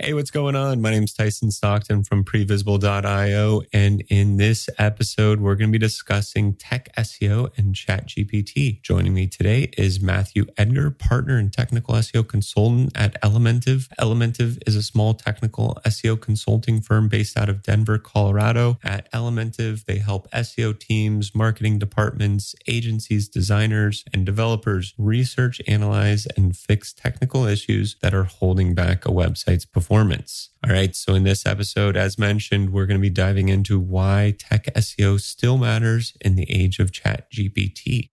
Hey, what's going on? My name's Tyson Stockton from Previsible.io, and in this episode, we're going to be discussing tech SEO and ChatGPT. Joining me today is Matthew Edgar, partner and technical SEO consultant at Elementive. Elementive is a small technical SEO consulting firm based out of Denver, Colorado. At Elementive, they help SEO teams, marketing departments, agencies, designers, and developers research, analyze, and fix technical issues that are holding back a website's performance. All right, so in this episode, as mentioned, we're going to be diving into why tech SEO still matters in the age of ChatGPT.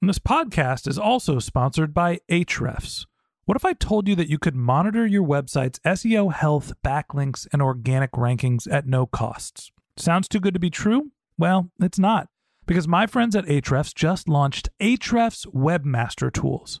And this podcast is also sponsored by Ahrefs. What if I told you that you could monitor your website's SEO health, backlinks, and organic rankings at no costs? Sounds too good to be true? Well, it's not, because my friends at Ahrefs just launched Ahrefs Webmaster Tools.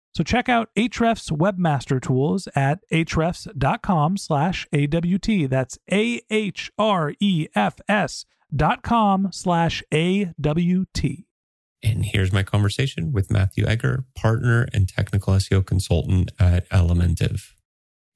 So check out Ahrefs Webmaster Tools at ahrefs.com/AWT. That's ahrefs.com/AWT. And here's my conversation with Matthew Edgar, partner and technical SEO consultant at Elementive.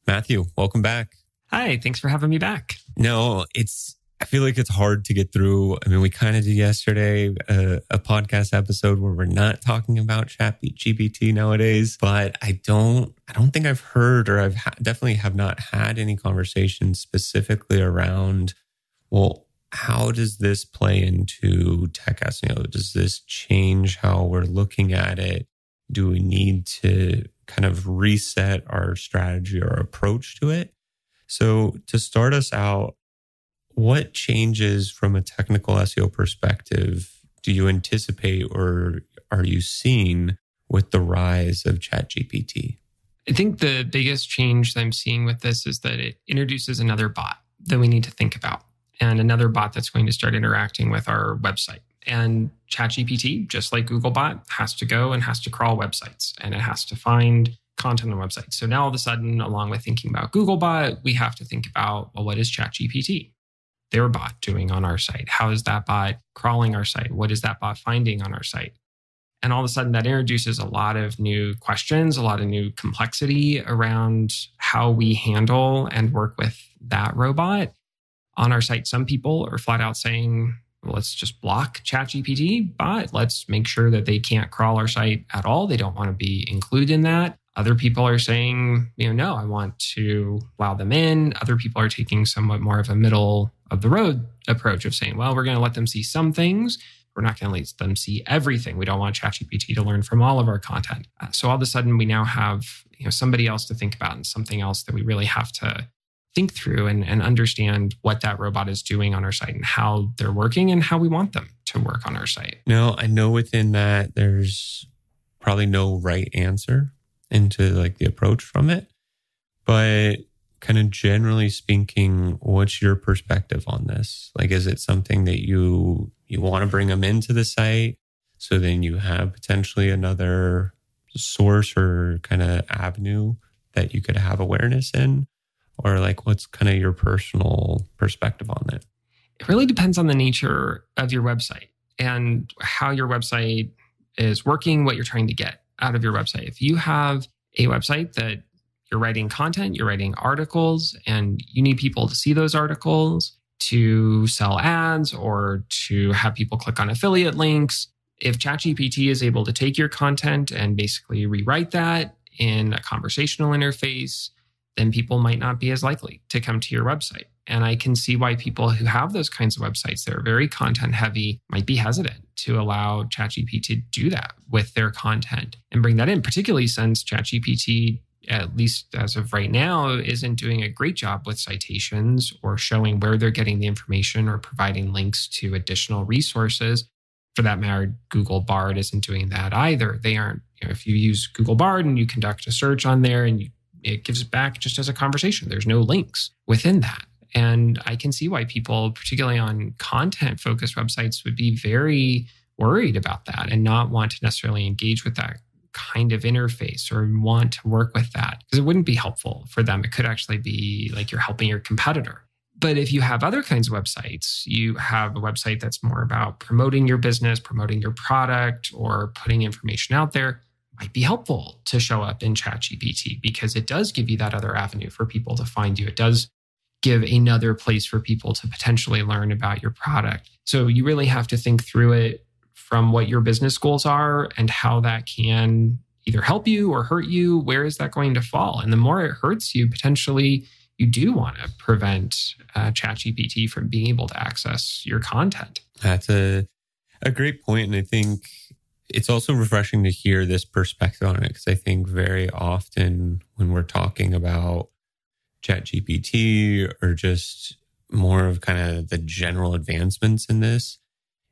Matthew, welcome back. Hi, thanks for having me back. No, I feel like it's hard to get through. I mean, we kind of did yesterday a podcast episode where we're not talking about ChatGPT nowadays, but I don't think I've heard, or definitely have not had any conversation specifically around, well, how does this play into tech SEO? Does this change how we're looking at it? Do we need to kind of reset our strategy or approach to it? So to start us out, what changes from a technical SEO perspective do you anticipate or are you seeing with the rise of ChatGPT? I think the biggest change that I'm seeing with this is that it introduces another bot that we need to think about, and another bot that's going to start interacting with our website. And ChatGPT, just like Google Bard, has to go and has to crawl websites, and it has to find content on websites. So now all of a sudden, along with thinking about Google Bard, we have to think about, well, what is ChatGPT, their bot, doing on our site? How is that bot crawling our site? What is that bot finding on our site? And all of a sudden, that introduces a lot of new questions, a lot of new complexity around how we handle and work with that robot. On our site, some people are flat out saying, well, let's just block ChatGPT bot. Let's make sure that they can't crawl our site at all. They don't want to be included in that. Other people are saying, you know, no, I want to allow them in. Other people are taking somewhat more of a middle of the road approach of saying, well, we're going to let them see some things. We're not going to let them see everything. We don't want ChatGPT to learn from all of our content. So all of a sudden, we now have somebody else to think about and something else that we really have to think through and understand what that robot is doing on our site and how they're working and how we want them to work on our site. Now, I know within that, there's probably no right answer into like the approach from it. But kind of generally speaking, what's your perspective on this? Like, is it something that you want to bring them into the site so then you have potentially another source or kind of avenue that you could have awareness in? Or like, what's kind of your personal perspective on that? It really depends on the nature of your website and how your website is working, what you're trying to get out of your website. If you have a website that you're writing content, you're writing articles, and you need people to see those articles to sell ads or to have people click on affiliate links, if ChatGPT is able to take your content and basically rewrite that in a conversational interface, then people might not be as likely to come to your website. And I can see why people who have those kinds of websites that are very content heavy might be hesitant to allow ChatGPT to do that with their content and bring that in, particularly since ChatGPT, at least as of right now, isn't doing a great job with citations or showing where they're getting the information or providing links to additional resources. For that matter, Google Bard isn't doing that either. They aren't, if you use Google Bard and you conduct a search on there and it gives it back just as a conversation. There's no links within that. And I can see why people, particularly on content-focused websites, would be very worried about that and not want to necessarily engage with that kind of interface or want to work with that because it wouldn't be helpful for them. It could actually be like you're helping your competitor. But if you have other kinds of websites, you have a website that's more about promoting your business, promoting your product, or putting information out there, might be helpful to show up in ChatGPT because it does give you that other avenue for people to find you. It does give another place for people to potentially learn about your product. So you really have to think through it from what your business goals are and how that can either help you or hurt you. Where is that going to fall? And the more it hurts you, potentially you do want to prevent ChatGPT from being able to access your content. That's a great point. And I think it's also refreshing to hear this perspective on it because I think very often when we're talking about ChatGPT or just more of kind of the general advancements in this,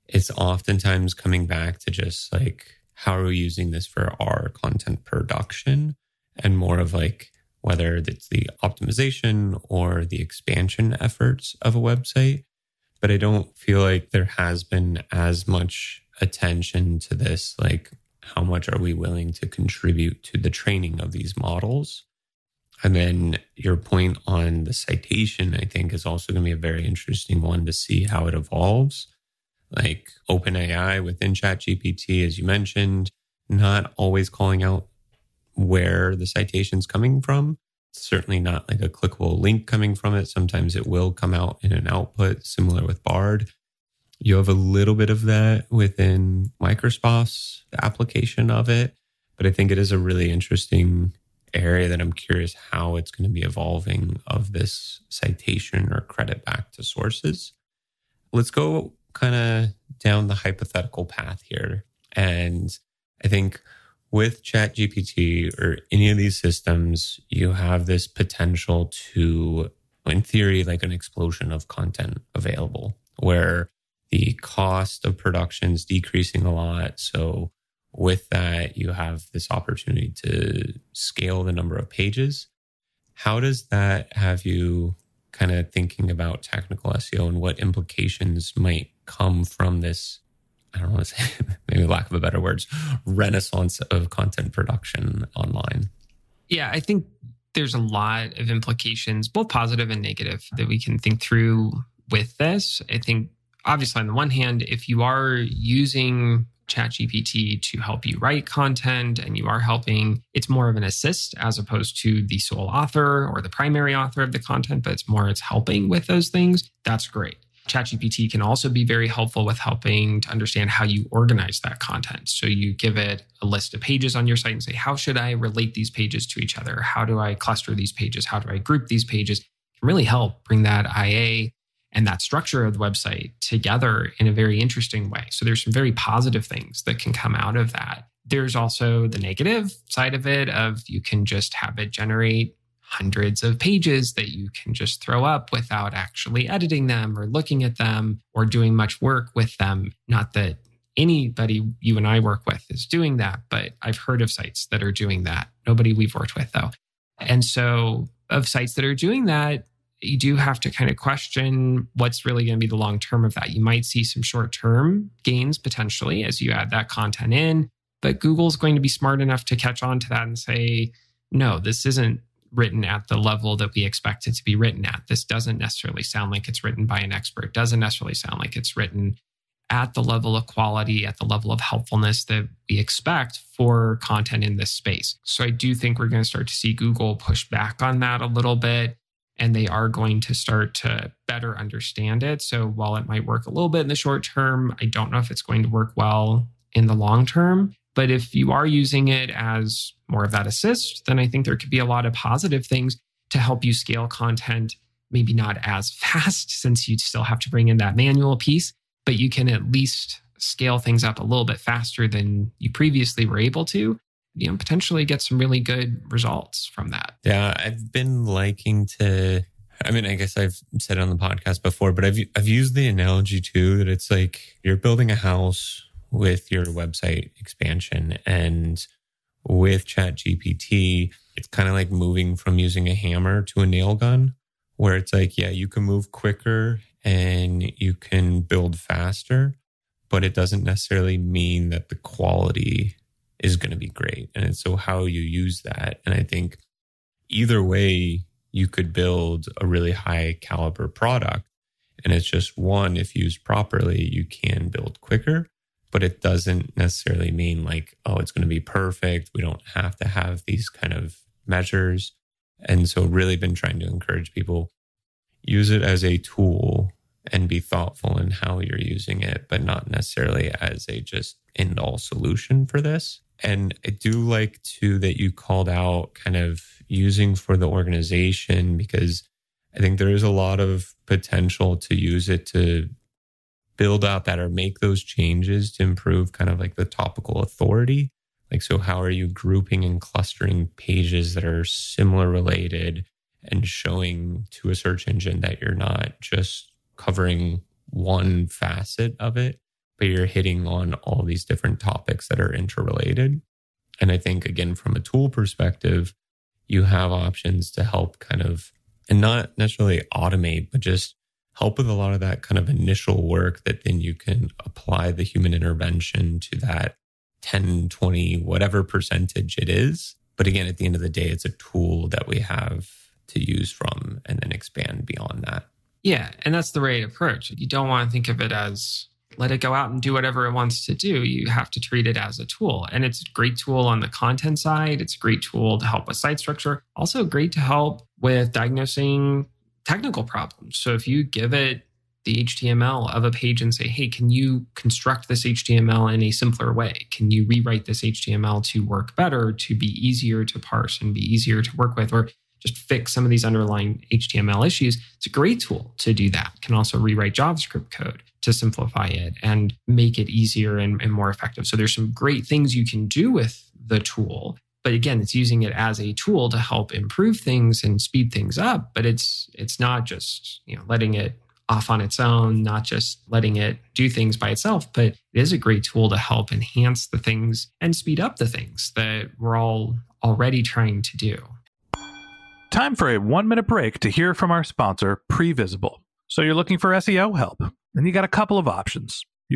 it's oftentimes coming back to just like, how are we using this for our content production and more of like whether it's the optimization or the expansion efforts of a website. But I don't feel like there has been as much attention to this, like how much are we willing to contribute to the training of these models? And then your point on the citation, I think, is also going to be a very interesting one to see how it evolves. Like OpenAI within ChatGPT, as you mentioned, not always calling out where the citation's coming from. It's certainly not like a clickable link coming from it. Sometimes it will come out in an output, similar with Bard. You have a little bit of that within Microsoft's application of it, but I think it is a really interesting area that I'm curious how it's going to be evolving of this citation or credit back to sources. Let's go kind of down the hypothetical path here. And I think with ChatGPT or any of these systems, you have this potential to, in theory, like an explosion of content available where the cost of production is decreasing a lot. So with that, you have this opportunity to scale the number of pages. How does that have you kind of thinking about technical SEO and what implications might come from this, I don't want to say, maybe lack of a better words, renaissance of content production online? Yeah, I think there's a lot of implications, both positive and negative, that we can think through with this. I think obviously, on the one hand, if you are using ChatGPT to help you write content and you are helping, it's more of an assist as opposed to the sole author or the primary author of the content, but it's helping with those things. That's great. ChatGPT can also be very helpful with helping to understand how you organize that content. So you give it a list of pages on your site and say, how should I relate these pages to each other? How do I cluster these pages? How do I group these pages? It can really help bring that IA and that structure of the website together in a very interesting way. So there's some very positive things that can come out of that. There's also the negative side of it, of you can just have it generate hundreds of pages that you can just throw up without actually editing them or looking at them or doing much work with them. Not that anybody you and I work with is doing that, but I've heard of sites that are doing that. Nobody we've worked with, though. And so of sites that are doing that, you do have to kind of question what's really going to be the long term of that. You might see some short-term gains potentially as you add that content in, but Google's going to be smart enough to catch on to that and say, no, this isn't written at the level that we expect it to be written at. This doesn't necessarily sound like it's written by an expert. Doesn't necessarily sound like it's written at the level of quality, at the level of helpfulness that we expect for content in this space. So I do think we're going to start to see Google push back on that a little bit, and they are going to start to better understand it. So while it might work a little bit in the short term, I don't know if it's going to work well in the long term. But if you are using it as more of that assist, then I think there could be a lot of positive things to help you scale content, maybe not as fast since you still have to bring in that manual piece, but you can at least scale things up a little bit faster than you previously were able to, you know, potentially get some really good results from that. Yeah, I've been liking to, I mean, I guess I've said it on the podcast before, but I've used the analogy too, that it's like you're building a house with your website expansion, and with ChatGPT, it's kind of like moving from using a hammer to a nail gun, where it's like, yeah, you can move quicker and you can build faster, but it doesn't necessarily mean that the quality is going to be great. And so how you use that. And I think either way, you could build a really high caliber product. And it's just one, if used properly, you can build quicker. But it doesn't necessarily mean like, oh, it's going to be perfect. We don't have to have these kind of measures. And so really been trying to encourage people, use it as a tool and be thoughtful in how you're using it, but not necessarily as a just end-all solution for this. And I do like too that you called out kind of using for the organization, because I think there is a lot of potential to use it to build out that or make those changes to improve kind of like the topical authority. Like, so how are you grouping and clustering pages that are similar related and showing to a search engine that you're not just covering one facet of it, but you're hitting on all these different topics that are interrelated. And I think, again, from a tool perspective, you have options to help kind of, and not necessarily automate, but just help with a lot of that kind of initial work that then you can apply the human intervention to that 10, 20, whatever percentage it is. But again, at the end of the day, it's a tool that we have to use from and then expand beyond that. Yeah. And that's the right approach. You don't want to think of it as let it go out and do whatever it wants to do. You have to treat it as a tool. And it's a great tool on the content side. It's a great tool to help with site structure. Also great to help with diagnosing technical problems. So if you give it the HTML of a page and say, hey, can you construct this HTML in a simpler way? Can you rewrite this HTML to work better, to be easier to parse and be easier to work with, or just fix some of these underlying HTML issues? It's a great tool to do that. It can also rewrite JavaScript code to simplify it and make it easier and more effective. So there's some great things you can do with the tool. But again, it's using it as a tool to help improve things and speed things up. But it's not just, you know, letting it off on its own, not just letting it do things by itself. But it is a great tool to help enhance the things and speed up the things that we're all already trying to do. Time for a 1-minute break to hear from our sponsor, Previsible. So you're looking for SEO help, and you got a couple of options. You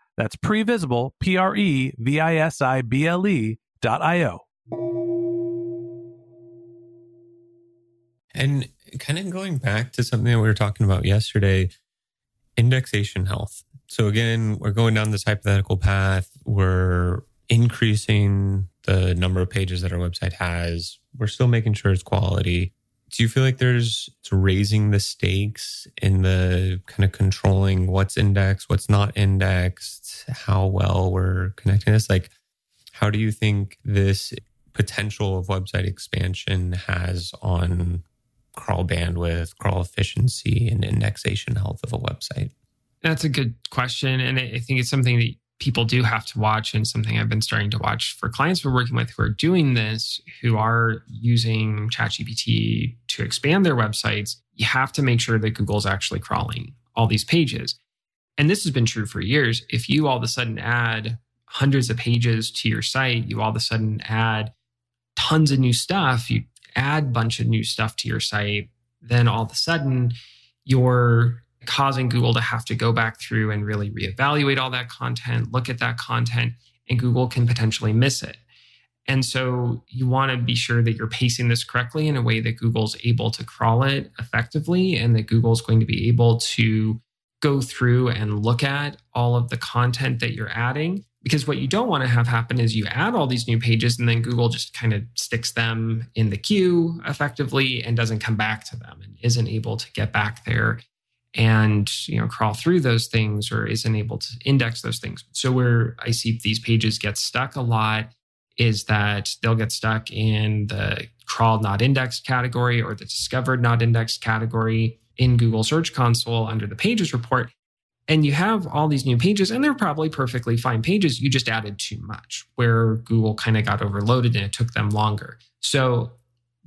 That's Previsible, Previsible.io. And kind of going back to something that we were talking about yesterday, indexation health. So again, we're going down this hypothetical path. We're increasing the number of pages that our website has. We're still making sure it's quality. Do you feel like it's raising the stakes in the kind of controlling what's indexed, what's not indexed, how well we're connecting this? Like, how do you think this potential of website expansion has on crawl bandwidth, crawl efficiency, and indexation health of a website? That's a good question. And I think it's something that people do have to watch, and something I've been starting to watch for clients we're working with who are doing this, who are using ChatGPT to expand their websites. You have to make sure that Google's actually crawling all these pages. And this has been true for years. If you all of a sudden add hundreds of pages to your site, you all of a sudden add tons of new stuff, you add a bunch of new stuff to your site, then all of a sudden your causing Google to have to go back through and really reevaluate all that content, look at that content, and Google can potentially miss it. And so you want to be sure that you're pacing this correctly in a way that Google's able to crawl it effectively, and that Google's going to be able to go through and look at all of the content that you're adding. Because what you don't want to have happen is you add all these new pages and then Google just kind of sticks them in the queue effectively and doesn't come back to them and isn't able to get back there and crawl through those things, or isn't able to index those things. So where I see these pages get stuck a lot is that they'll get stuck in the crawled not indexed category or the discovered not indexed category in Google Search Console under the pages report. And you have all these new pages, and they're probably perfectly fine pages. You just added too much, where Google kind of got overloaded and it took them longer. So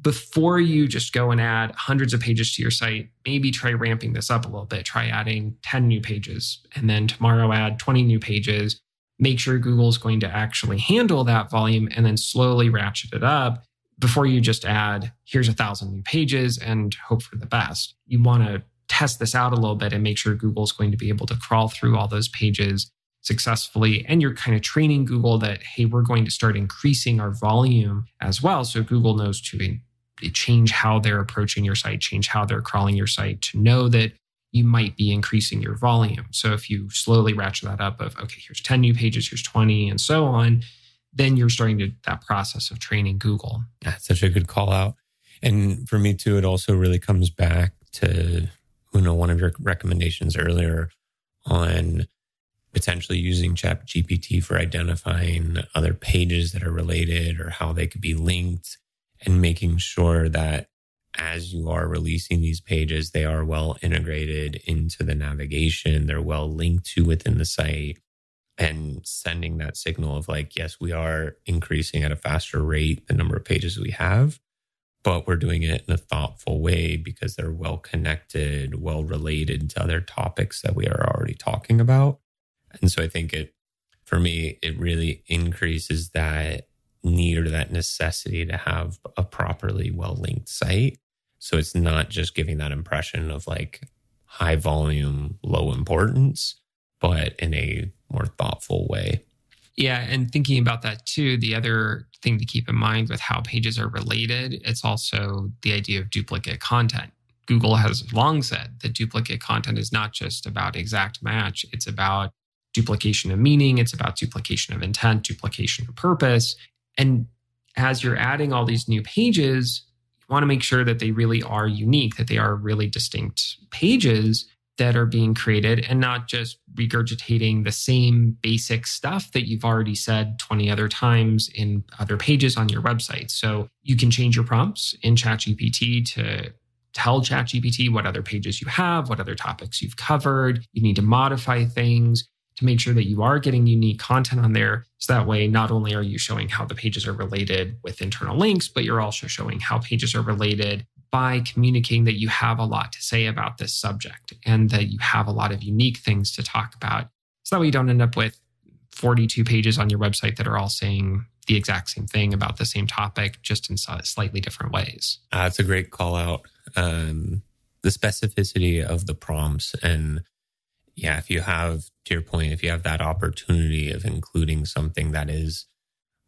before you just go and add hundreds of pages to your site, maybe try ramping this up a little bit. Try adding 10 new pages, and then tomorrow add 20 new pages. Make sure Google's going to actually handle that volume, and then slowly ratchet it up before you just add, here's 1,000 new pages and hope for the best. You want to test this out a little bit and make sure Google's going to be able to crawl through all those pages successfully. And you're kind of training Google that, hey, we're going to start increasing our volume as well. So Google knows to change how they're approaching your site, change how they're crawling your site to know that you might be increasing your volume. So if you slowly ratchet that up of, okay, here's 10 new pages, here's 20, and so on, then you're starting to that process of training Google. That's such a good call out. And for me too, it also really comes back to, one of your recommendations earlier on potentially using ChatGPT for identifying other pages that are related or how they could be linked, and making sure that as you are releasing these pages, they are well integrated into the navigation, they're well linked to within the site, and sending that signal of like, yes, we are increasing at a faster rate the number of pages we have, but we're doing it in a thoughtful way because they're well connected, well related to other topics that we are already talking about. And so I think for me, it really increases that need or that necessity to have a properly well-linked site. So it's not just giving that impression of like high volume, low importance, but in a more thoughtful way. Yeah. And thinking about that too, the other thing to keep in mind with how pages are related, it's also the idea of duplicate content. Google has long said that duplicate content is not just about exact match. It's about duplication of meaning. It's about duplication of intent, duplication of purpose. And as you're adding all these new pages, you want to make sure that they really are unique, that they are really distinct pages that are being created and not just regurgitating the same basic stuff that you've already said 20 other times in other pages on your website. So you can change your prompts in ChatGPT to Tell ChatGPT what other pages you have, what other topics you've covered. You need to modify things to make sure that you are getting unique content on there. So that way, not only are you showing how the pages are related with internal links, but you're also showing how pages are related by communicating that you have a lot to say about this subject and that you have a lot of unique things to talk about. So that way you don't end up with 42 pages on your website that are all saying the exact same thing about the same topic, just in slightly different ways. That's a great call out. The specificity of the prompts. And yeah, if you have, to your point, if you have that opportunity of including something that is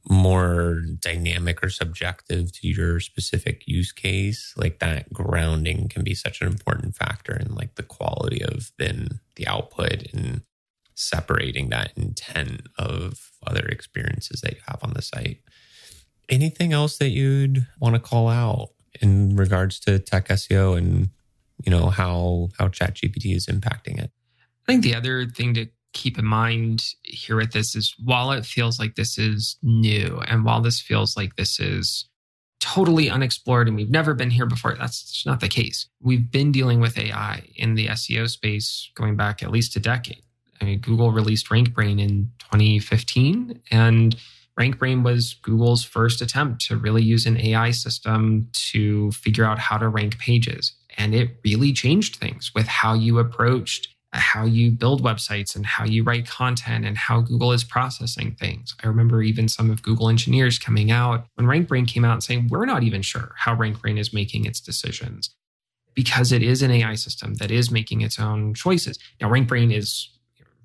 more dynamic or subjective to your specific use case, like that grounding can be such an important factor in like the quality of then the output and separating that intent of other experiences that you have on the site. Anything else that you'd want to call out in regards to tech SEO and, you know, how ChatGPT is impacting it? I think the other thing to keep in mind here with this is, while it feels like this is new and while this feels like this is totally unexplored and we've never been here before, that's not the case. We've been dealing with AI in the SEO space going back at least a decade. I mean, Google released RankBrain in 2015, and RankBrain was Google's first attempt to really use an AI system to figure out how to rank pages. And it really changed things with how you approached how you build websites and how you write content and how Google is processing things. I remember even some of Google engineers coming out when RankBrain came out and saying, we're not even sure how RankBrain is making its decisions, because it is an AI system that is making its own choices. Now, RankBrain is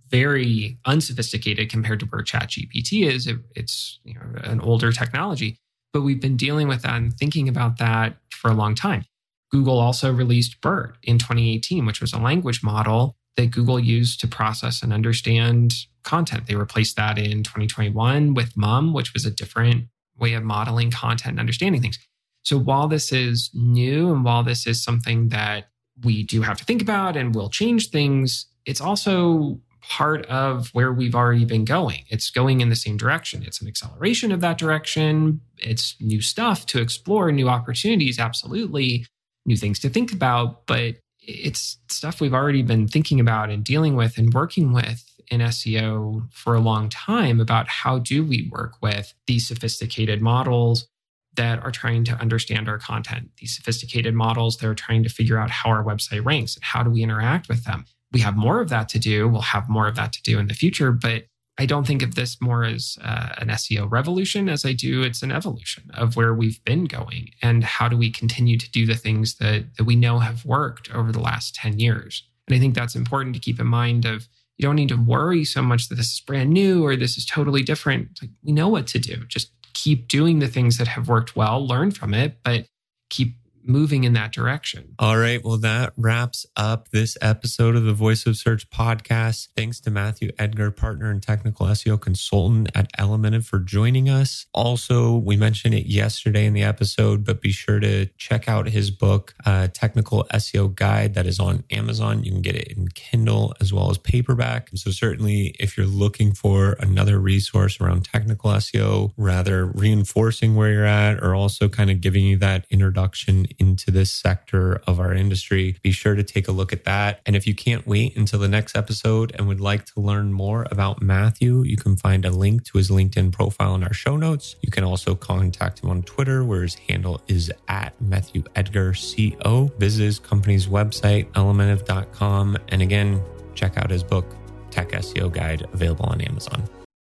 very unsophisticated compared to where ChatGPT is. It's an older technology, but we've been dealing with that and thinking about that for a long time. Google also released BERT in 2018, which was a language model that Google used to process and understand content. They replaced that in 2021 with MUM, which was a different way of modeling content and understanding things. So while this is new and while this is something that we do have to think about and will change things, it's also part of where we've already been going. It's going in the same direction. It's an acceleration of that direction. It's new stuff to explore, new opportunities, absolutely, new things to think about. But it's stuff we've already been thinking about and dealing with and working with in SEO for a long time about how do we work with these sophisticated models that are trying to understand our content, these sophisticated models that are trying to figure out how our website ranks and how do we interact with them. We have more of that to do. We'll have more of that to do in the future, but I don't think of this more as an SEO revolution as I do. It's an evolution of where we've been going and how do we continue to do the things that we know have worked over the last 10 years. And I think that's important to keep in mind of, you don't need to worry so much that this is brand new or this is totally different. It's like, we know what to do. Just keep doing the things that have worked well, learn from it, but keep moving in that direction. All right. Well, that wraps up this episode of the Voice of Search podcast. Thanks to Matthew Edgar, partner and technical SEO consultant at Elementive, for joining us. Also, we mentioned it yesterday in the episode, but be sure to check out his book, Technical SEO Guide, that is on Amazon. You can get it in Kindle as well as paperback. So certainly if you're looking for another resource around technical SEO, rather reinforcing where you're at or also kind of giving you that introduction into this sector of our industry, be sure to take a look at that. And if you can't wait until the next episode and would like to learn more about Matthew, you can find a link to his LinkedIn profile in our show notes. You can also contact him on Twitter, where his handle is @MatthewEdgarCO. Visit his company's website, elementive.com. And again, check out his book, Tech SEO Guide, available on Amazon.